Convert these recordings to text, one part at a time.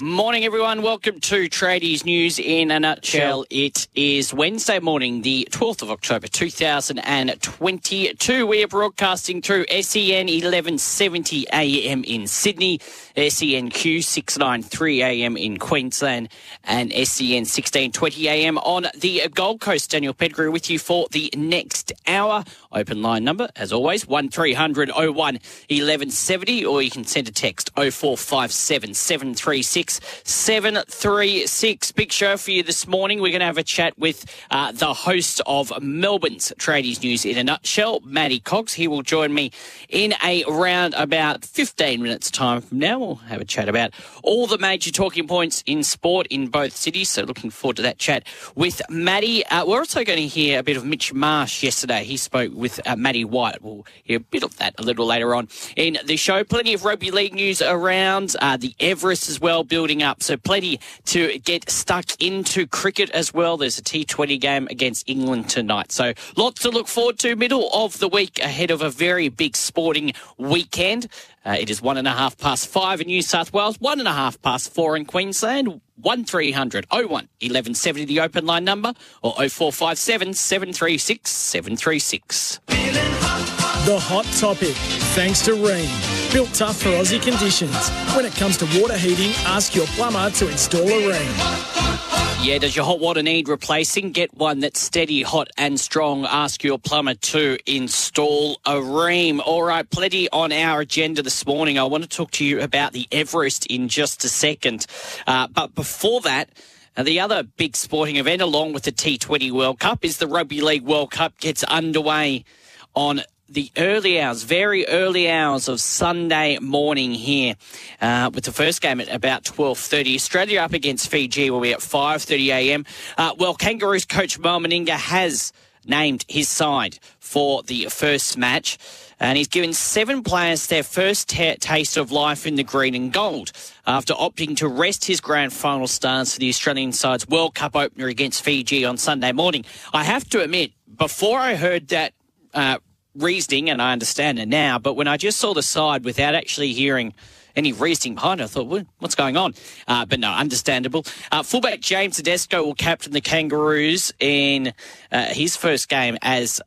Morning, everyone. Welcome to Tradies News in a nutshell. It is Wednesday morning, the 12th of October, 2022. We are broadcasting through SEN 1170 AM in Sydney, SEN Q693 AM in Queensland, and SEN 1620 AM on the Gold Coast. Daniel Pettigrew with you for the next hour. Open line number, as always, 1300 01 1170, or you can send a text 0457 736 736. Big show for you this morning. We're going to have a chat with the host of Melbourne's Tradies News in a Nutshell, Matty Cox. He will join me in around about 15 minutes time from now. We'll have a chat about all the major talking points in sport in both cities, so looking forward to that chat with Matty. We're also going to hear a bit of Mitch Marsh yesterday. He spoke with Matty White. We'll hear a bit of that a little later on in the show. Plenty of rugby league news around the Everest as well, building up, so plenty to get stuck into. Cricket as well, there's a T20 game against England tonight, so lots to look forward to middle of the week ahead of a very big sporting weekend. It is 5:15 in New South Wales, 4:15 in Queensland. 1300 01 1170 the open line number, or 0457 736 736. The hot topic, thanks to Rheem. Built tough for Aussie conditions. When it comes to water heating, ask your plumber to install a Rheem. Yeah, does your hot water need replacing? Get one that's steady, hot and strong. Ask your plumber to install a Rheem. All right, plenty on our agenda this morning. I want to talk to you about the Everest in just a second. But before that, the other big sporting event, along with the T20 World Cup, is the Rugby League World Cup gets underway on the early hours, very early hours of Sunday morning here, with the first game at about 12:30. Australia up against Fiji will be at 5:30 a.m. Well, Kangaroos coach Mal Meninga has named his side for the first match, and he's given seven players their first taste of life in the green and gold after opting to rest his grand final stance for the Australian side's World Cup opener against Fiji on Sunday morning. I have to admit, before I heard that reasoning, and I understand it now, but when I just saw the side without actually hearing any reasoning behind it, I thought, well, what's going on? But no, understandable. Fullback James Tedesco will captain the Kangaroos in his first game as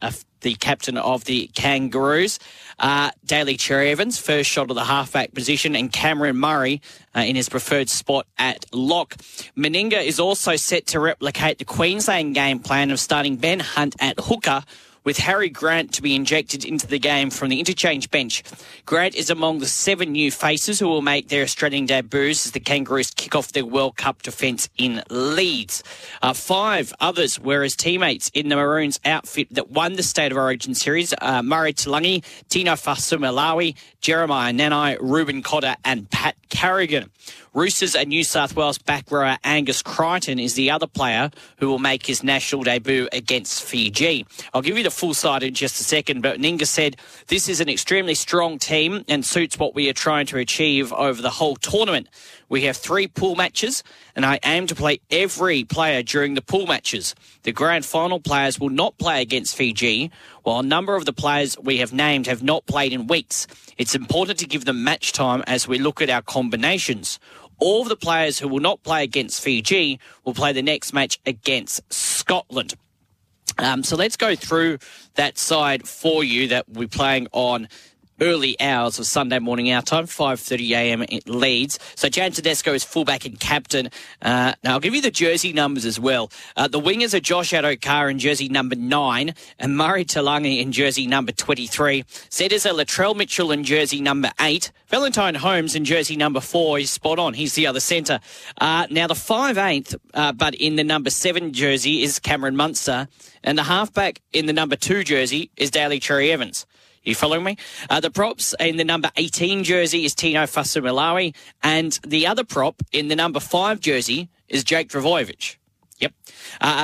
the captain of the Kangaroos. Daly Cherry Evans, first shot of the halfback position, and Cameron Murray in his preferred spot at lock. Meninga is also set to replicate the Queensland game plan of starting Ben Hunt at hooker, with Harry Grant to be injected into the game from the interchange bench. Grant is among the seven new faces who will make their Australian debuts as the Kangaroos kick off their World Cup defence in Leeds. Five others were his teammates in the Maroons outfit that won the State of Origin series: Murray Talangi, Tino Fasumalawi, Jeremiah Nanai, Ruben Cotter and Pat Carrigan. Roosters and New South Wales back rower Angus Crichton is the other player who will make his national debut against Fiji. I'll give you the full side in just a second, but Ninga said, "This is an extremely strong team and suits what we are trying to achieve over the whole tournament. We have three pool matches and I aim to play every player during the pool matches. The grand final players will not play against Fiji, while a number of the players we have named have not played in weeks. It's important to give them match time as we look at our combinations. All of the players who will not play against Fiji will play the next match against Scotland." So let's go through that side for you that we're playing on early hours of Sunday morning our time, 5:30 a.m. at Leeds. So James Tedesco is fullback and captain. Now I'll give you the jersey numbers as well. The wingers are Josh Adokar in jersey number 9 and Murray Talangi in jersey number 23. Setters are Latrell Mitchell in jersey number 8. Valentine Holmes in jersey number 4 is spot on. He's the other centre. Now the 5'8", but in the number 7 jersey is Cameron Munster, and the halfback in the number 2 jersey is Daly Cherry Evans. You following me? The props in the number 18 jersey is Tino Fasumilawi, and the other prop in the number 5 jersey is Jake Dravojevic. Yep.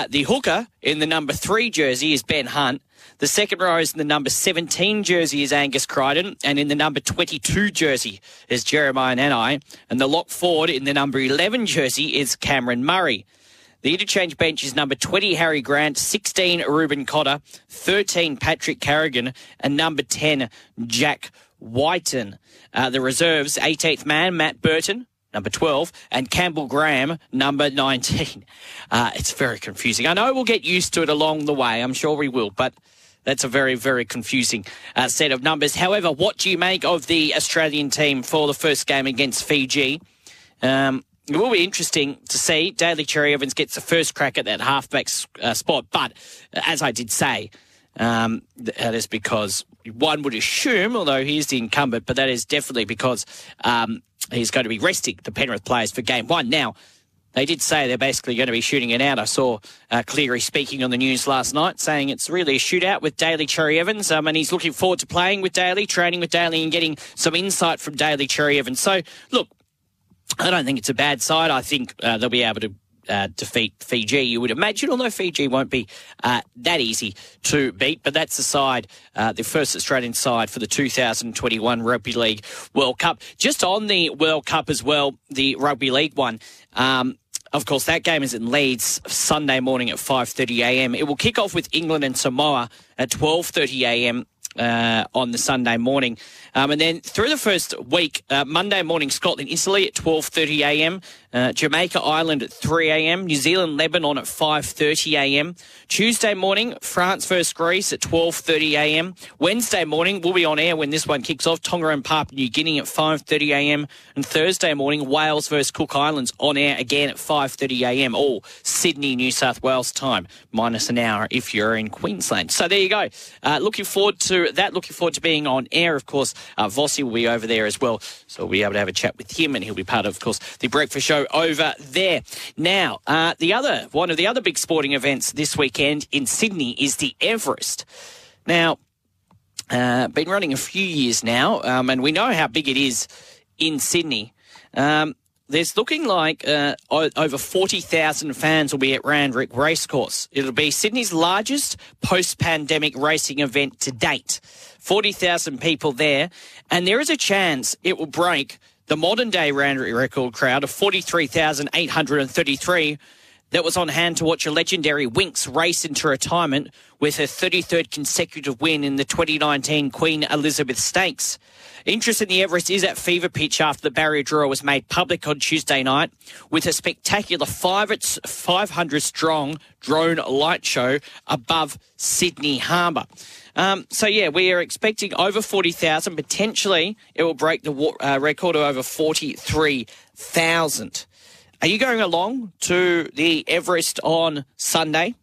The hooker in the number 3 jersey is Ben Hunt. The second row is in the number 17 jersey is Angus Crichton, and in the number 22 jersey is Jeremiah Nanai, and the lock forward in the number 11 jersey is Cameron Murray. The interchange bench is number 20, Harry Grant, 16, Ruben Cotter, 13, Patrick Carrigan, and number 10, Jack Whiten. The reserves, 18th man, Matt Burton, number 12, and Campbell Graham, number 19. It's very confusing. I know we'll get used to it along the way. I'm sure we will, but that's a very, very confusing set of numbers. However, what do you make of the Australian team for the first game against Fiji? It will be interesting to see. Daly Cherry Evans gets the first crack at that halfback spot. But as I did say, that is because one would assume, although he is the incumbent, but that is definitely because he's going to be resting the Penrith players for game one. Now, they did say they're basically going to be shooting it out. I saw Cleary speaking on the news last night saying it's really a shootout with Daly Cherry Evans, and he's looking forward to playing with Daly, training with Daly, and getting some insight from Daly Cherry Evans. So, look, I don't think it's a bad side. I think they'll be able to defeat Fiji, you would imagine, although Fiji won't be that easy to beat. But that's the side, the first Australian side for the 2021 Rugby League World Cup. Just on the World Cup as well, the Rugby League one, of course, that game is in Leeds Sunday morning at 5:30 a.m. It will kick off with England and Samoa at 12:30 a.m. On the Sunday morning. And then through the first week, Monday morning, Scotland, Italy at 12:30 a.m., Jamaica, Ireland at 3 a.m., New Zealand, Lebanon at 5:30 a.m., Tuesday morning, France versus Greece at 12:30 a.m., Wednesday morning, we'll be on air when this one kicks off, Tonga and Papua New Guinea at 5:30 a.m., and Thursday morning, Wales versus Cook Islands on air again at 5:30 a.m., all Sydney, New South Wales time, minus an hour if you're in Queensland. So there you go. Looking forward to that, looking forward to being on air. Of course, Vossi will be over there as well, so we'll be able to have a chat with him, and he'll be part of course, the breakfast show over there. Now, one of the other big sporting events this weekend in Sydney is the Everest. Now, been running a few years now, and we know how big it is in Sydney. There's looking like over 40,000 fans will be at Randwick Racecourse. It'll be Sydney's largest post-pandemic racing event to date. 40,000 people there, and there is a chance it will break the modern-day Randwick record crowd of 43,833 that was on hand to watch a legendary Winx race into retirement with her 33rd consecutive win in the 2019 Queen Elizabeth Stakes. Interest in the Everest is at fever pitch after the barrier draw was made public on Tuesday night with a spectacular 500-strong drone light show above Sydney Harbour. So, yeah, we are expecting over 40,000. Potentially, it will break the record of over 43,000. Are you going along to the Everest on Sunday?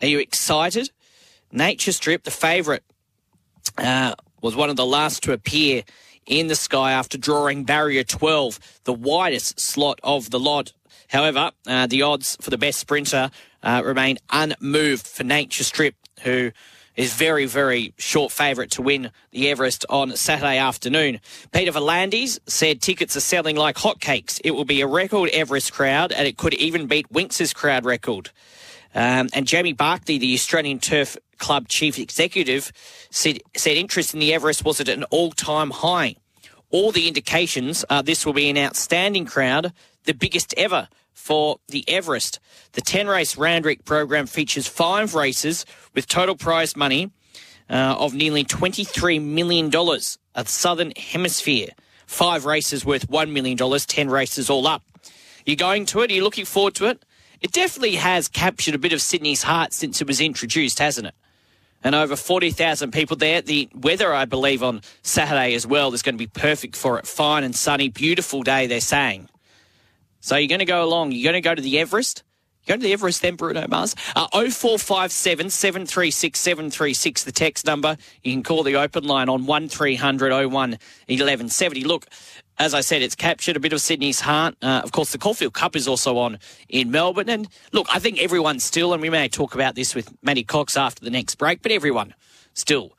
Are you excited? Nature Strip, the favourite, was one of the last to appear in the sky after drawing barrier 12, the widest slot of the lot. However, the odds for the best sprinter remain unmoved for Nature Strip, who is very, very short favourite to win the Everest on Saturday afternoon. Peter Volandis said tickets are selling like hotcakes. It will be a record Everest crowd, and it could even beat Winx's crowd record. And Jamie Barkley, the Australian Turf Club chief executive, said interest in the Everest was at an all-time high. All the indications are this will be an outstanding crowd, the biggest ever for the Everest. The 10-race Randwick program features 5 races with total prize money of nearly $23 million at Southern Hemisphere. 5 races worth $1 million, 10 races all up. You're going to it? Are you looking forward to it? It definitely has captured a bit of Sydney's heart since it was introduced, hasn't it? and over 40,000 people there. The weather, I believe, on Saturday as well is going to be perfect for it. Fine and sunny, beautiful day, they're saying. So you're going to go along. You're going to go to the Everest. Go to the Everest then, Bruno Mars. 0457 736 736, the text number. You can call the open line on 1300 01 1170. Look, as I said, it's captured a bit of Sydney's heart. Of course, the Caulfield Cup is also on in Melbourne. And look, I think everyone still, and we may talk about this with Matty Cox after the next break, but everyone still,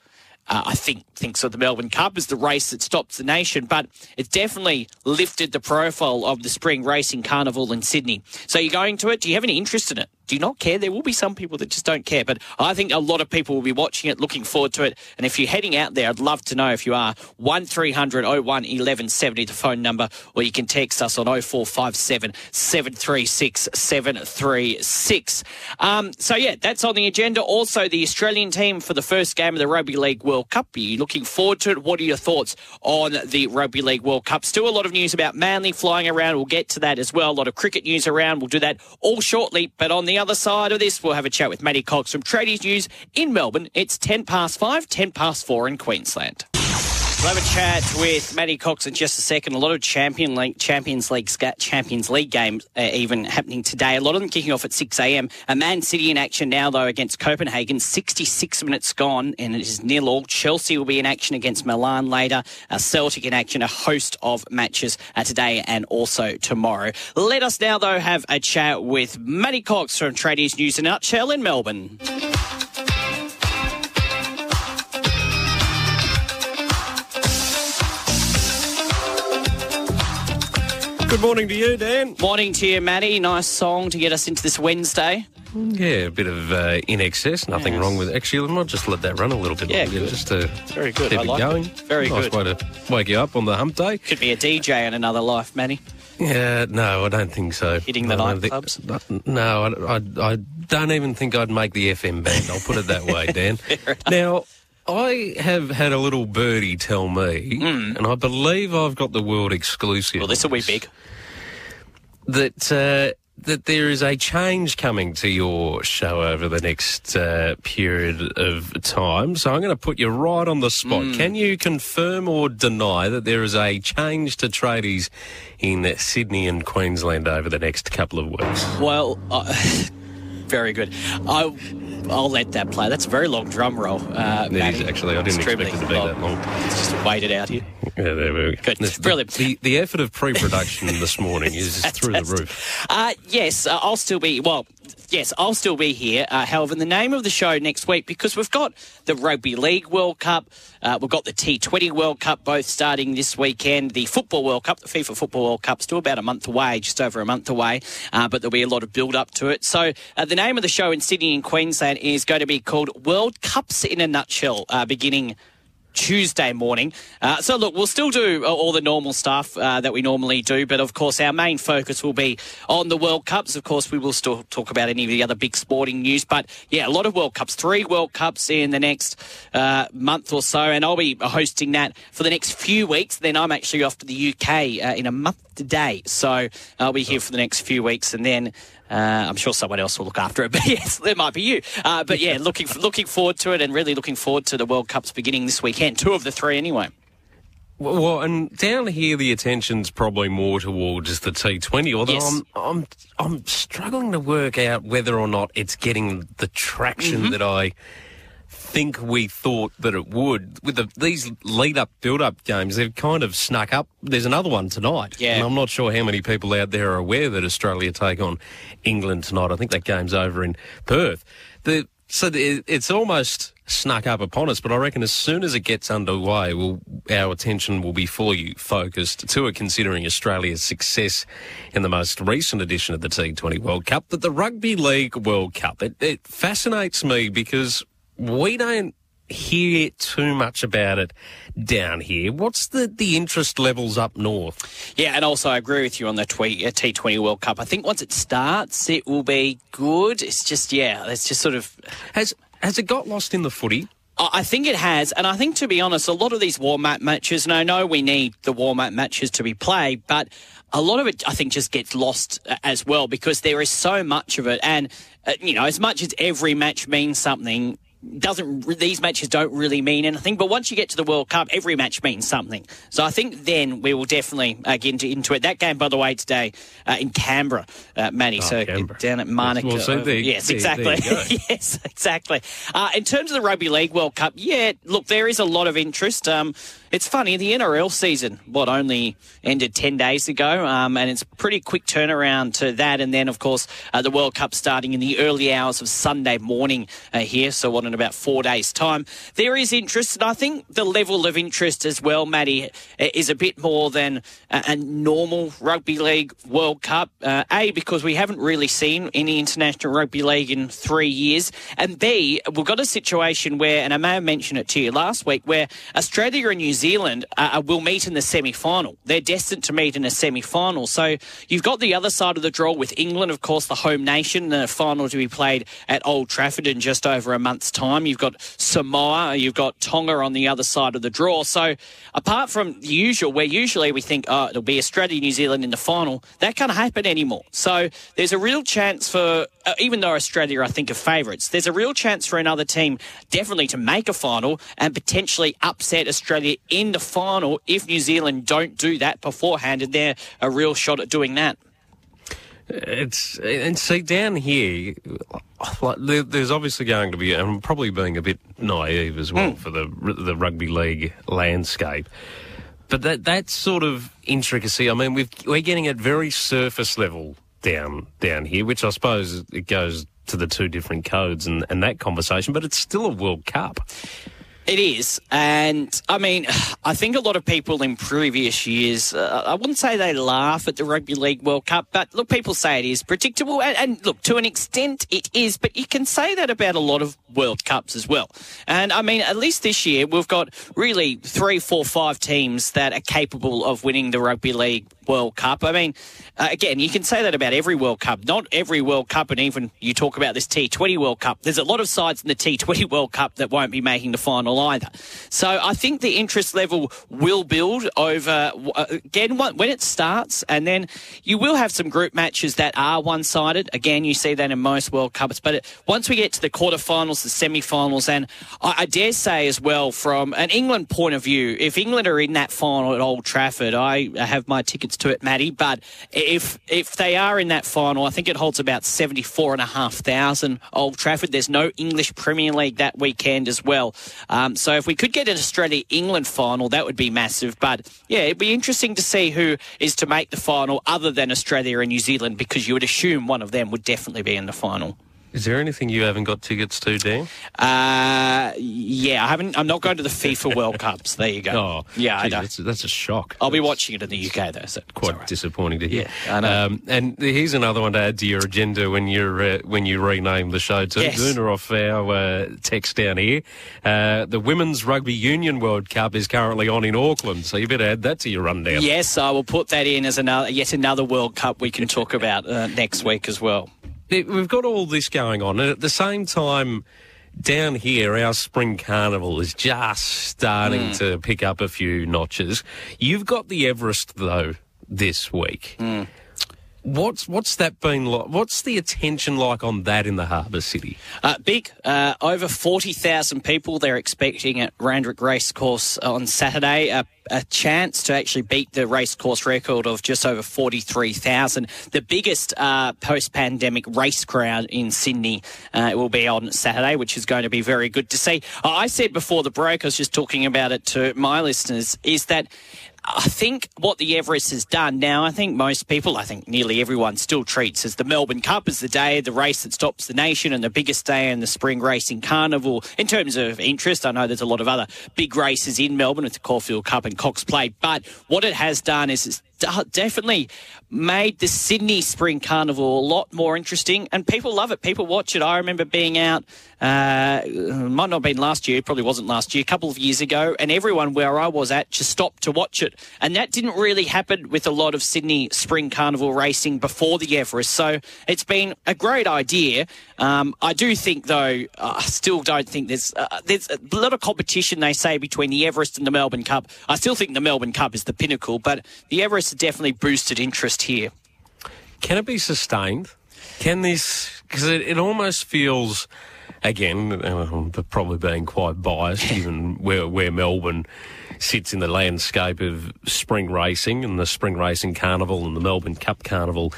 I think, thinks of the Melbourne Cup as the race that stops the nation, but it's definitely lifted the profile of the spring racing carnival in Sydney. So you're going to it? Do you have any interest in it? Do you not care? There will be some people that just don't care, but I think a lot of people will be watching it, looking forward to it. And if you're heading out there, I'd love to know if you are. 1300 01 1170, the phone number, or you can text us on 0457 736 736. So, yeah, that's on the agenda. Also, the Australian team for the first game of the Rugby League World Cup. Are you looking forward to it? What are your thoughts on the Rugby League World Cup? Still a lot of news about Manly flying around. We'll get to that as well. A lot of cricket news around. We'll do that all shortly, but on the other side of this, we'll have a chat with Matty Cox from Tradies News in Melbourne. It's 10 past 5, 10 past 4 in Queensland. We'll have a chat with Matty Cox in just a second. A lot of Champions League games even happening today. A lot of them kicking off at 6 a.m. Man City in action now, though, against Copenhagen. 66 minutes gone, and it is 0-0. Chelsea will be in action against Milan later. Celtic in action, a host of matches today and also tomorrow. Let us now, though, have a chat with Matty Cox from Tradies News in a nutshell in Melbourne. Good morning to you, Dan. Morning to you, Matty. Nice song to get us into this Wednesday. Yeah, a bit of In Excess. Nothing wrong with it. Actually, I might just let that run a little bit longer. Good. Just to very good. Keep I it like going. It. Very nice good. Nice way to wake you up on the hump day. Could be a DJ in another life, Matty. Yeah, no, I don't think so. Hitting the nightclubs? No, I don't even think I'd make the FM band. I'll put it that way, Dan. Now, I have had a little birdie tell me, and I believe I've got the world exclusive. Well, this will be big. That there is a change coming to your show over the next period of time. So I'm going to put you right on the spot. Can you confirm or deny that there is a change to Tradies in Sydney and Queensland over the next couple of weeks? Well, very good. I'll let that play. That's a very long drum roll. It is, actually. I didn't expect it to be that long. It's just waited out here. Yeah, there we go. Good. Brilliant. The effort of pre-production this morning is through the roof. Yes, I'll still be here. However, the name of the show next week, because we've got the Rugby League World Cup, we've got the T20 World Cup, both starting this weekend, the Football World Cup, the FIFA Football World Cup, still about a month away, just over a month away, but there'll be a lot of build-up to it. So the name of the show in Sydney and Queensland is going to be called World Cups in a Nutshell, beginning Tuesday morning. So, look, we'll still do all the normal stuff that we normally do, but, of course, our main focus will be on the World Cups. Of course, we will still talk about any of the other big sporting news, but, yeah, a lot of World Cups, 3 World Cups in the next month or so, and I'll be hosting that for the next few weeks. Then I'm actually off to the UK in a month today, so I'll be here for the next few weeks, and then I'm sure someone else will look after it, but yes, there might be you. But yeah, looking forward to it, and really looking forward to the World Cups beginning this weekend. 2 of the 3 anyway. Well, and down here the attention's probably more towards the T20, although yes. I'm struggling to work out whether or not it's getting the traction that I think we thought that it would. With these lead-up, build-up games, they've kind of snuck up. There's another one tonight, and I'm not sure how many people out there are aware that Australia take on England tonight. I think that game's over in Perth. It's almost snuck up upon us, but I reckon as soon as it gets underway, our attention will be fully focused to it, considering Australia's success in the most recent edition of the T20 World Cup, that the Rugby League World Cup, it fascinates me because we don't hear too much about it down here. What's the interest levels up north? Yeah, and also I agree with you on the T20 World Cup. I think once it starts, it will be good. It's just, it's just sort of... Has it got lost in the footy? I think it has, and I think, to be honest, a lot of these warm-up matches, and I know we need the warm-up matches to be played, but a lot of it, I think, just gets lost as well because there is so much of it, and, you know, as much as every match means something, these matches don't really mean anything, but once you get to the World Cup, every match means something. So I think then we will definitely get into it. That game, by the way, today in Canberra, Matty, down at Marnica. Well, so there you go. Yes, exactly. In terms of the Rugby League World Cup, yeah, look, there is a lot of interest. It's funny, the NRL season, only ended 10 days ago, and it's pretty quick turnaround to that. And then, of course, the World Cup starting in the early hours of Sunday morning here, so in about 4 days' time. There is interest, and I think the level of interest as well, Matty, is a bit more than a normal Rugby League World Cup. A, because we haven't really seen any international rugby league in 3 years, and B, we've got a situation where, and I may have mentioned it to you last week, where Australia and New Zealand will meet in the semi-final. They're destined to meet in a semi-final. So you've got the other side of the draw with England, of course, the home nation, the final to be played at Old Trafford in just over a month's time. You've got Samoa, you've got Tonga on the other side of the draw. So apart from the usual, where usually we think, oh, it'll be Australia, New Zealand in the final, that can't happen anymore. So there's a real chance for, even though Australia, I think, are favourites, there's a real chance for another team definitely to make a final and potentially upset Australia in the final if New Zealand don't do that beforehand, and they're a real shot at doing that. And see, down here, like, there's obviously going to be, and I'm probably being a bit naive as well for the rugby league landscape, but that sort of intricacy, I mean, we're getting it very surface level down here, which I suppose it goes to the two different codes and that conversation, but it's still a World Cup. It is, and I mean, I think a lot of people in previous years, I wouldn't say they laugh at the Rugby League World Cup, but look, people say it is predictable, and look, to an extent it is, but you can say that about a lot of World Cups as well. And I mean, at least this year, we've got really 3, 4, 5 teams that are capable of winning the Rugby League World Cup. I mean, again, you can say that about every World Cup, not every World Cup, and even you talk about this T20 World Cup, there's a lot of sides in the T20 World Cup that won't be making the final either. So I think the interest level will build over, again, when it starts, and then you will have some group matches that are one-sided. Again, you see that in most World Cups, but once we get to the quarterfinals, the semi-finals, and I dare say as well, from an England point of view, if England are in that final at Old Trafford, I have my tickets to it, Matty, but if they are in that final, I think it holds about 74,500 Old Trafford. There's no English Premier League that weekend as well. So if we could get an Australia-England final, that would be massive. But, yeah, it'd be interesting to see who is to make the final other than Australia and New Zealand, because you would assume one of them would definitely be in the final. Is there anything you haven't got tickets to, Dan? Yeah, I haven't. I'm not going to the FIFA World Cups. There you go. Oh, yeah, geez, I know. That's a shock. I'll be watching it in the UK, though. So quite disappointing to hear. Yeah, I know. And here's another one to add to your agenda when you rename the show to Dooner off our text down here. The Women's Rugby Union World Cup is currently on in Auckland, so you better add that to your rundown. Yes, I will put that in as yet another World Cup we can talk about next week as well. We've got all this going on, and at the same time, down here, our spring carnival is just starting to pick up a few notches. You've got the Everest, though, this week. What's that been like? What's the attention like on that in the harbour city? Big. Over 40,000 people they're expecting at Randwick Racecourse on Saturday. A chance to actually beat the racecourse record of just over 43,000. The biggest post-pandemic race crowd in Sydney will be on Saturday, which is going to be very good to see. I said before the break, I was just talking about it to my listeners, is that I think what the Everest has done now, I think most people, I think nearly everyone still treats as the Melbourne Cup as the day, the race that stops the nation and the biggest day in the spring racing carnival. In terms of interest, I know there's a lot of other big races in Melbourne with the Caulfield Cup and Cox Plate, but what it has done is it's definitely made the Sydney Spring Carnival a lot more interesting, and people love it. People watch it. I remember being out, might not have been last year, probably wasn't last year, a couple of years ago, and everyone where I was at just stopped to watch it. And that didn't really happen with a lot of Sydney Spring Carnival racing before the Everest. So it's been a great idea. I do think, though, I still don't think there's a lot of competition, they say, between the Everest and the Melbourne Cup. I still think the Melbourne Cup is the pinnacle, but the Everest definitely boosted interest here. Can it be sustained? Can this, because it almost feels again, probably being quite biased, given where Melbourne sits in the landscape of spring racing and the Spring Racing Carnival and the Melbourne Cup Carnival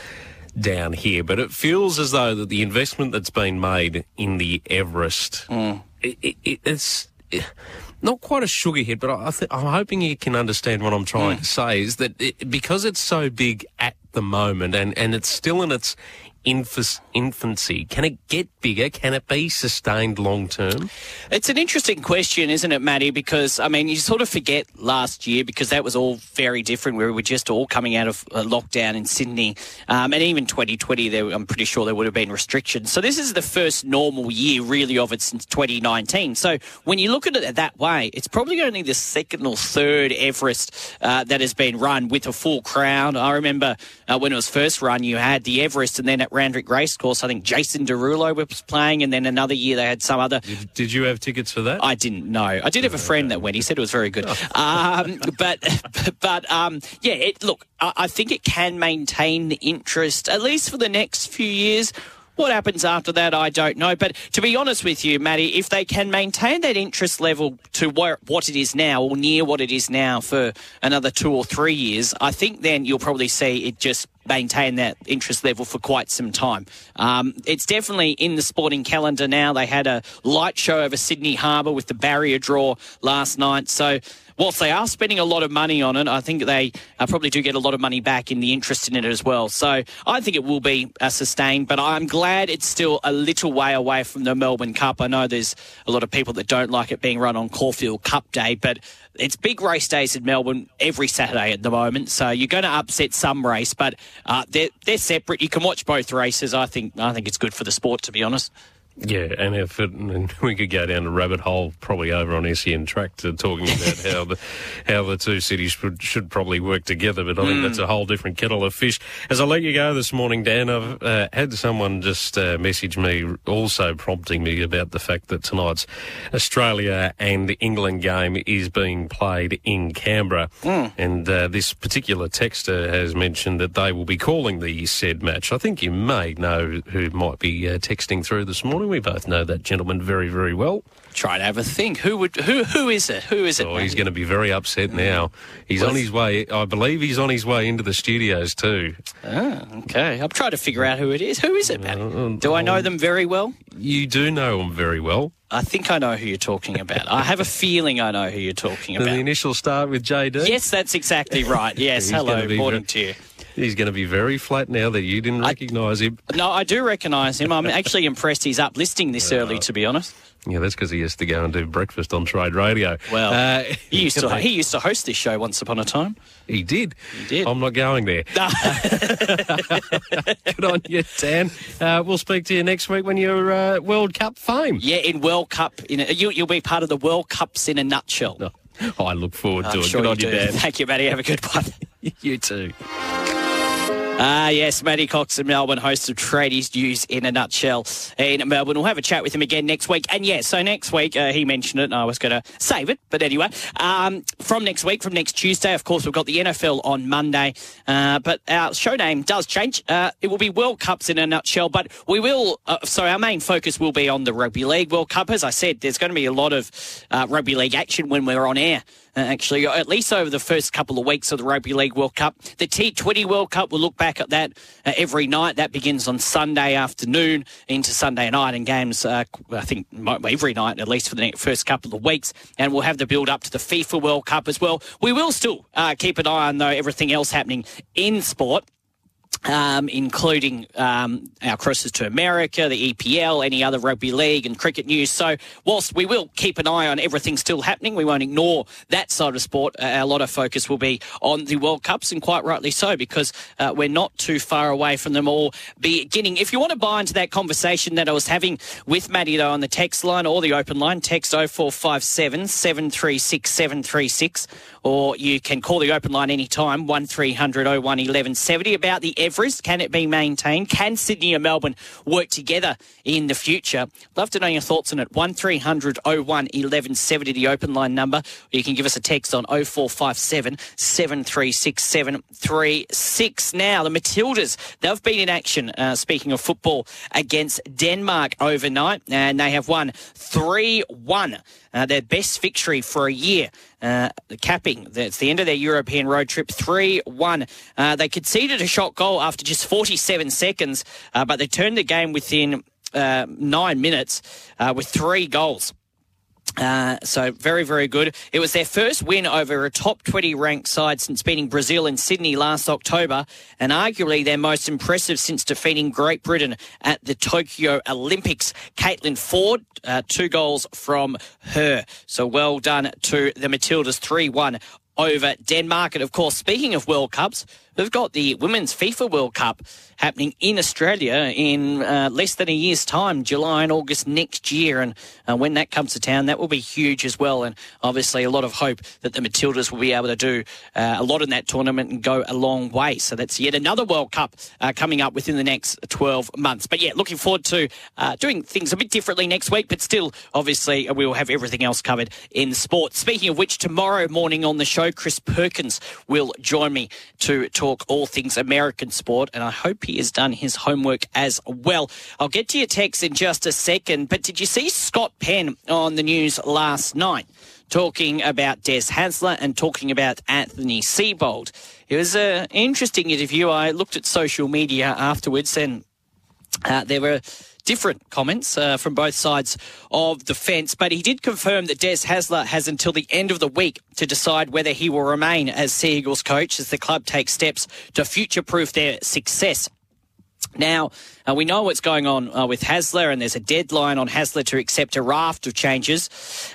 down here. But it feels as though that the investment that's been made in the Everest, it's not quite a sugar hit, but I'm hoping you can understand what I'm trying to say, is that because it's so big at the moment and it's still in its infancy, can it get bigger? Can it be sustained long term? It's an interesting question, isn't it, Matty? Because, I mean, you sort of forget last year because that was all very different. We were just all coming out of lockdown in Sydney. And even 2020, I'm pretty sure there would have been restrictions. So this is the first normal year, really, of it since 2019. So when you look at it that way, it's probably only the second or third Everest that has been run with a full crowd. I remember when it was first run, you had the Everest and then at Randwick Racecourse, I think Jason Derulo was playing, and then another year they had some other... Did you have tickets for that? I didn't, no. I did have a friend that went. He said it was very good. Look, I think it can maintain the interest, at least for the next few years. What happens after that, I don't know. But to be honest with you, Matty, if they can maintain that interest level to what it is now or near what it is now for another 2 or 3 years, I think then you'll probably see it just maintain that interest level for quite some time. It's definitely in the sporting calendar now. They had a light show over Sydney Harbour with the barrier draw last night. So whilst they are spending a lot of money on it, I think they probably do get a lot of money back in the interest in it as well. So I think it will be sustained, but I'm glad it's still a little way away from the Melbourne Cup. I know there's a lot of people that don't like it being run on Caulfield Cup Day, but it's big race days in Melbourne every Saturday at the moment, so you're going to upset some race, but they're separate. You can watch both races. I think it's good for the sport, to be honest. Yeah, and we could go down a rabbit hole, probably over on SEN Track, to talking about how the two cities should probably work together, but I think that's a whole different kettle of fish. As I let you go this morning, Dan, I've had someone just message me, also prompting me about the fact that tonight's Australia and England game is being played in Canberra, and this particular texter has mentioned that they will be calling the said match. I think you may know who might be texting through this morning. We both know that gentleman very, very well. Try to have a think. Who is it? Oh, he's going to be very upset now. He's on his way. I believe he's on his way into the studios too. Ah, okay. I'm trying to figure out who it is. Who is it, Matty? Do I know them very well? You do know them very well. I think I know who you're talking about. I have a feeling I know who you're talking about. The initial start with JD? Yes, that's exactly right. Yes, hello. Morning to you. He's going to be very flat now that you didn't recognise him. No, I do recognise him. I'm actually impressed he's up listing this early, to be honest. Yeah, that's because he has to go and do breakfast on Trade Radio. Well, he used to host this show once upon a time. He did. I'm not going there. Good on you, Dan. We'll speak to you next week when you're World Cup fame. Yeah, in World Cup. You'll be part of the World Cups in a nutshell. Oh, I look forward to it. Sure. Good on you, Dan. Thank you, Matty. Have a good one. You too. Yes, Matty Cox in Melbourne, host of Tradies News in a Nutshell in Melbourne. We'll have a chat with him again next week. And, so next week, he mentioned it, and I was going to save it. But anyway, from next Tuesday, of course, we've got the NFL on Monday. But our show name does change. It will be World Cups in a Nutshell. But we will, our main focus will be on the Rugby League World Cup. As I said, there's going to be a lot of Rugby League action when we're on air. Actually, at least over the first couple of weeks of the Rugby League World Cup. The T20 World Cup, we'll look back at that every night. That begins on Sunday afternoon into Sunday night, and games, I think, every night, at least for the first couple of weeks. And we'll have the build-up to the FIFA World Cup as well. We will still keep an eye on, though, everything else happening in sport. Including our crosses to America, the EPL, any other rugby league and cricket news. So whilst we will keep an eye on everything still happening, we won't ignore that side of sport. A lot of focus will be on the World Cups, and quite rightly so, because we're not too far away from them all beginning. If you want to buy into that conversation that I was having with Matty, though, on the text line or the open line, text 0457 736 736 or you can call the open line anytime, 1300 01 1170, about the Everest. Can it be maintained? Can Sydney and Melbourne work together in the future? Love to know your thoughts on it. 1300 01 1170, the open line number. You can give us a text on 0457 736 736. Now, the Matildas, they've been in action, speaking of football, against Denmark overnight, and they have won 3-1. Their best victory for a year, capping. That's the end of their European road trip, 3-1. They conceded a shot goal after just 47 seconds, but they turned the game within 9 minutes with 3 goals. So very, very good. It was their first win over a top 20 ranked side since beating Brazil in Sydney last October, and arguably their most impressive since defeating Great Britain at the Tokyo Olympics. Caitlin Ford, 2 goals from her. So well done to the Matildas, 3-1 over Denmark. And of course, speaking of World Cups, they've got the Women's FIFA World Cup happening in Australia in less than a year's time, July and August next year. And when that comes to town, that will be huge as well. And obviously a lot of hope that the Matildas will be able to do a lot in that tournament and go a long way. So that's yet another World Cup coming up within the next 12 months. But yeah, looking forward to doing things a bit differently next week. But still, obviously, we will have everything else covered in sport. Speaking of which, tomorrow morning on the show, Chris Perkins will join me to talk all things American sport, and I hope he has done his homework as well. I'll get to your text in just a second, but did you see Scott Penn on the news last night talking about Des Hasler and talking about Anthony Seibold? It was an interesting interview. I looked at social media afterwards, and there were different comments from both sides of the fence, but he did confirm that Des Hasler has until the end of the week to decide whether he will remain as Sea Eagles coach as the club takes steps to future-proof their success. Now, we know what's going on with Hasler, and there's a deadline on Hasler to accept a raft of changes.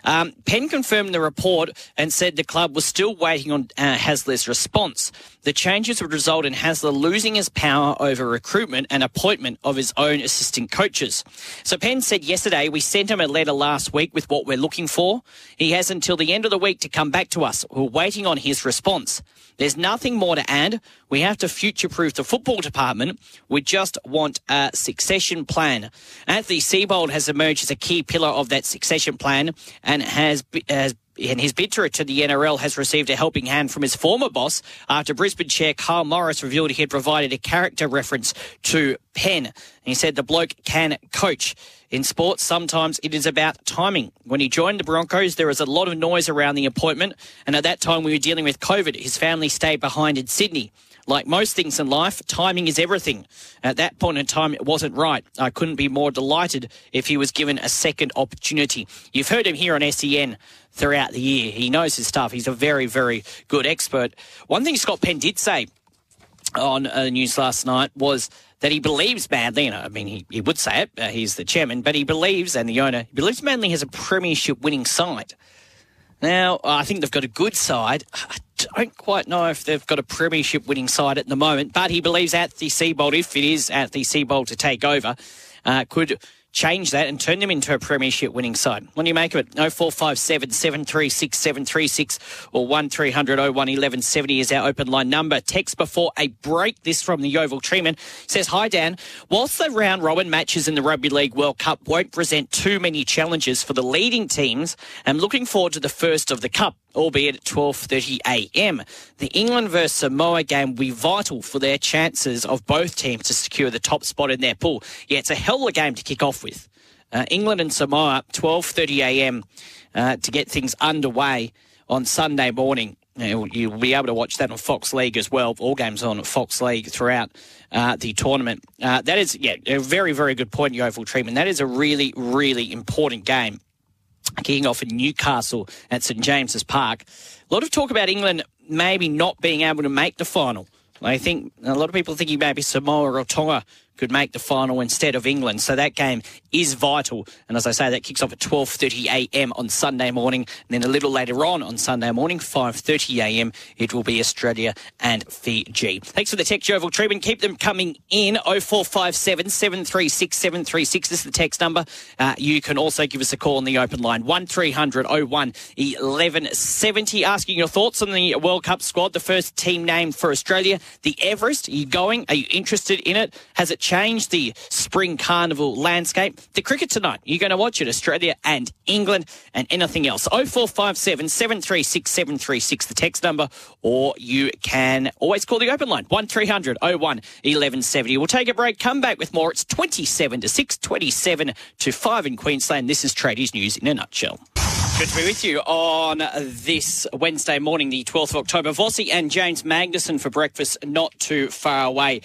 Penn confirmed the report and said the club was still waiting on Hasler's response. The changes would result in Hasler losing his power over recruitment and appointment of his own assistant coaches. So Penn said yesterday, "We sent him a letter last week with what we're looking for. He has until the end of the week to come back to us. We're waiting on his response. There's nothing more to add. We have to future-proof the football department. We just want a succession plan." Anthony Seibold has emerged as a key pillar of that succession plan, and in his bid to return to the NRL has received a helping hand from his former boss after Brisbane chair Carl Morris revealed he had provided a character reference to Penn. And he said the bloke can coach. In sports, sometimes it is about timing. When he joined the Broncos, there was a lot of noise around the appointment, and at that time we were dealing with COVID. His family stayed behind in Sydney. Like most things in life, timing is everything. At that point in time, it wasn't right. I couldn't be more delighted if he was given a second opportunity. You've heard him here on SEN throughout the year. He knows his stuff. He's a very, very good expert. One thing Scott Penn did say on the news last night was that he believes Manly, and I mean, he would say it, he's the chairman, but he believes, and the owner, he believes Manly has a premiership winning side. Now, I think they've got a good side. I don't quite know if they've got a premiership winning side at the moment, but he believes Anthony Seibold, if it is Anthony Seibold to take over, could change that and turn them into a premiership winning side. What do you make of it? 0457 736 736 or 1300 01 1170 is our open line number. Text before a break. This from the Yeovil Treeman says, "Hi Dan, whilst the round robin matches in the Rugby League World Cup won't present too many challenges for the leading teams, I'm looking forward to the first of the Cup, albeit at 12:30 AM. The England versus Samoa game will be vital for their chances of both teams to secure the top spot in their pool." Yeah, it's a hell of a game to kick off with. England and Samoa, 12:30 AM to get things underway on Sunday morning. You'll be able to watch that on Fox League as well. All games on Fox League throughout the tournament. That is, yeah, a very, very good point, Yeovil Treatment. That is a really, really important game, kicking off in Newcastle at St James's Park. A lot of talk about England maybe not being able to make the final. I think a lot of people thinking maybe Samoa or Tonga could make the final instead of England. So that game is vital. And as I say, that kicks off at 12:30 a.m. on Sunday morning. And then a little later on Sunday morning, 5:30 a.m., it will be Australia and Fiji. Thanks for the text, Joval Treeman. Keep them coming in. 0457 736 736 is the text number. You can also give us a call on the open line, 1300 01 1170. Asking your thoughts on the World Cup squad, the first team name for Australia, the Everest. Are you going? Are you interested in it? Has it changed the spring carnival landscape? The cricket tonight, you're going to watch it, Australia and England, and anything else. 0457 736 736, the text number, or you can always call the open line, 1300 01 1170. We'll take a break, come back with more. It's 27 to 6, 27 to 5 in Queensland. This is Tradies News in a nutshell. Good to be with you on this Wednesday morning, the 12th of October. Vossi and James Magnuson for breakfast, not too far away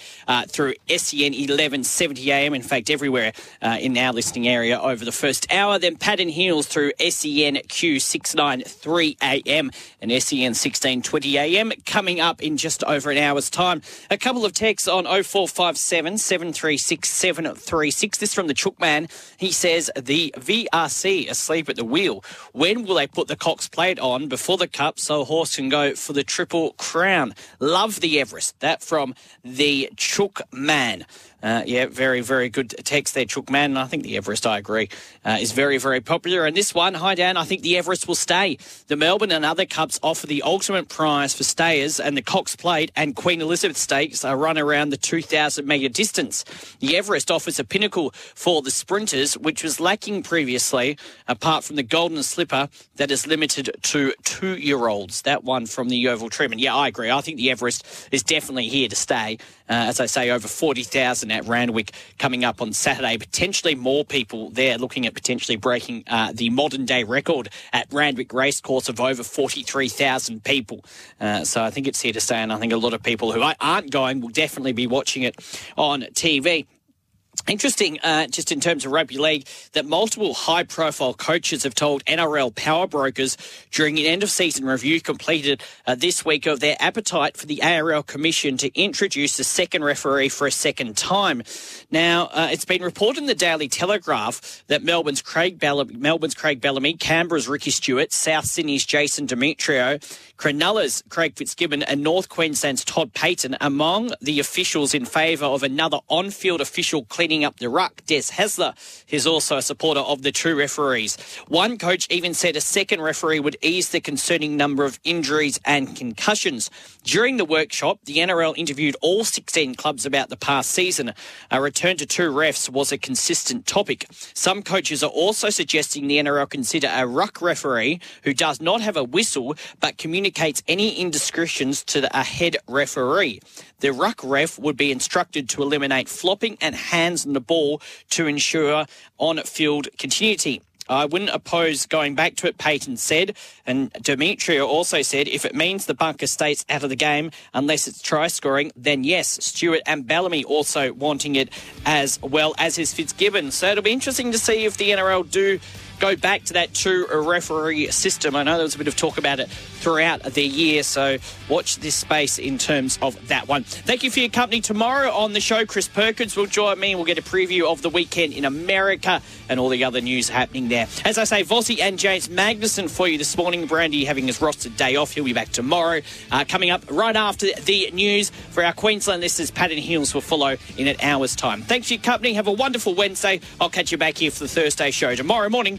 through SEN 1170 AM. In fact, everywhere in our listening area over the first hour. Then Pat and Heels through SEN Q693 AM and SEN 1620 AM. Coming up in just over an hour's time. A couple of texts on 0457 736 736. This from the Chook Man. He says, the VRC asleep at the wheel. When will they put the Cox Plate on before the Cup so a horse can go for the Triple Crown? Love the Everest. That from the Chook Man. Yeah, very, very good text there, Chook Man. And I think the Everest, I agree, is very, very popular. And this one, hi, Dan, I think the Everest will stay. The Melbourne and other Cups offer the ultimate prize for stayers, and the Cox Plate and Queen Elizabeth Stakes are run around the 2,000-metre distance. The Everest offers a pinnacle for the sprinters, which was lacking previously, apart from the Golden Slipper that is limited to 2-year-olds. That one from the Oval Treatment. Yeah, I agree. I think the Everest is definitely here to stay. As I say, over 40,000 at Randwick coming up on Saturday. Potentially more people there, looking at potentially breaking the modern-day record at Randwick Racecourse of over 43,000 people. So I think it's here to stay, and I think a lot of people who aren't going will definitely be watching it on TV. Interesting, just in terms of rugby league, that multiple high-profile coaches have told NRL power brokers during an end-of-season review completed this week of their appetite for the ARL Commission to introduce a second referee for a second time. Now, it's been reported in the Daily Telegraph that Melbourne's Craig Bellamy, Canberra's Ricky Stewart, South Sydney's Jason Demetrio, Cronulla's Craig Fitzgibbon and North Queensland's Todd Payton among the officials in favour of another on-field official cleaning up the ruck. Des Hasler is also a supporter of the two referees. One coach even said a second referee would ease the concerning number of injuries and concussions. During the workshop, the NRL interviewed all 16 clubs about the past season. A return to two refs was a consistent topic. Some coaches are also suggesting the NRL consider a ruck referee who does not have a whistle but communicates any indiscretions to a head referee. The ruck ref would be instructed to eliminate flopping and hands on the ball to ensure on-field continuity. I wouldn't oppose going back to it, Payton said. And Demetrio also said, if it means the bunker stays out of the game unless it's try scoring, then yes. Stewart and Bellamy also wanting it, as well as his Fitzgibbon. So it'll be interesting to see if the NRL do go back to that two-referee system. I know there was a bit of talk about it throughout the year, so watch this space in terms of that one. Thank you for your company. Tomorrow on the show, Chris Perkins will join me and we'll get a preview of the weekend in America and all the other news happening there. As I say, Vossi and James Magnuson for you this morning. Brandy having his rostered day off. He'll be back tomorrow. Coming up right after the news for our Queensland listeners, Pat and Heels will follow in an hour's time. Thanks for your company. Have a wonderful Wednesday. I'll catch you back here for the Thursday show tomorrow morning.